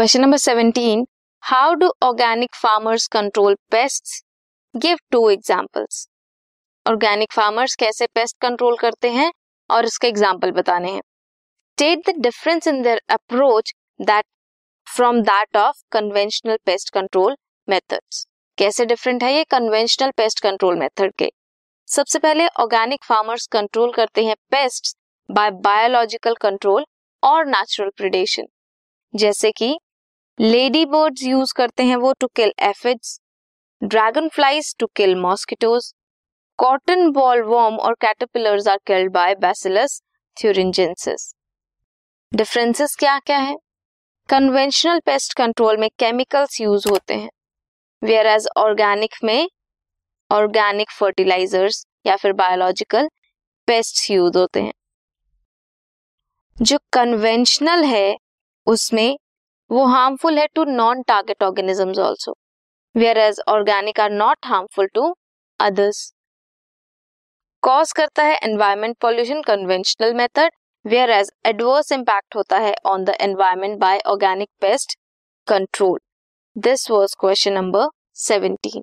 Question number 17, how do organic farmers control pests, give 2 examples. Organic farmers कैसे pest control करते हैं और उसके एग्जांपल बताने हैं। State the difference in their approach that from that of conventional pest control methods. कैसे different है ये कन्वेंशनल पेस्ट कंट्रोल मेथड के। सबसे पहले ऑर्गेनिक फार्मर्स कंट्रोल करते हैं पेस्ट्स बाय बायोलॉजिकल कंट्रोल और नेचुरल प्रिडेशन, जैसे कि लेडी बर्ड्स यूज करते हैं वो to kill aphids, dragon flies to kill mosquitoes, cotton boll worm और caterpillars are killed by Bacillus thuringiensis. Differences क्या क्या है? कन्वेंशनल पेस्ट कंट्रोल में केमिकल्स यूज होते हैं, वेयर एज ऑर्गेनिक में ऑर्गेनिक फर्टिलाइजर्स या फिर बायोलॉजिकल पेस्ट्स यूज होते हैं। जो कन्वेंशनल है उसमें वो हार्मफुल है to non target organisms also, whereas organic are not harmful to others. Cause करता है environment pollution conventional method, whereas adverse impact होता है on the environment by organic pest control. This was question number 17।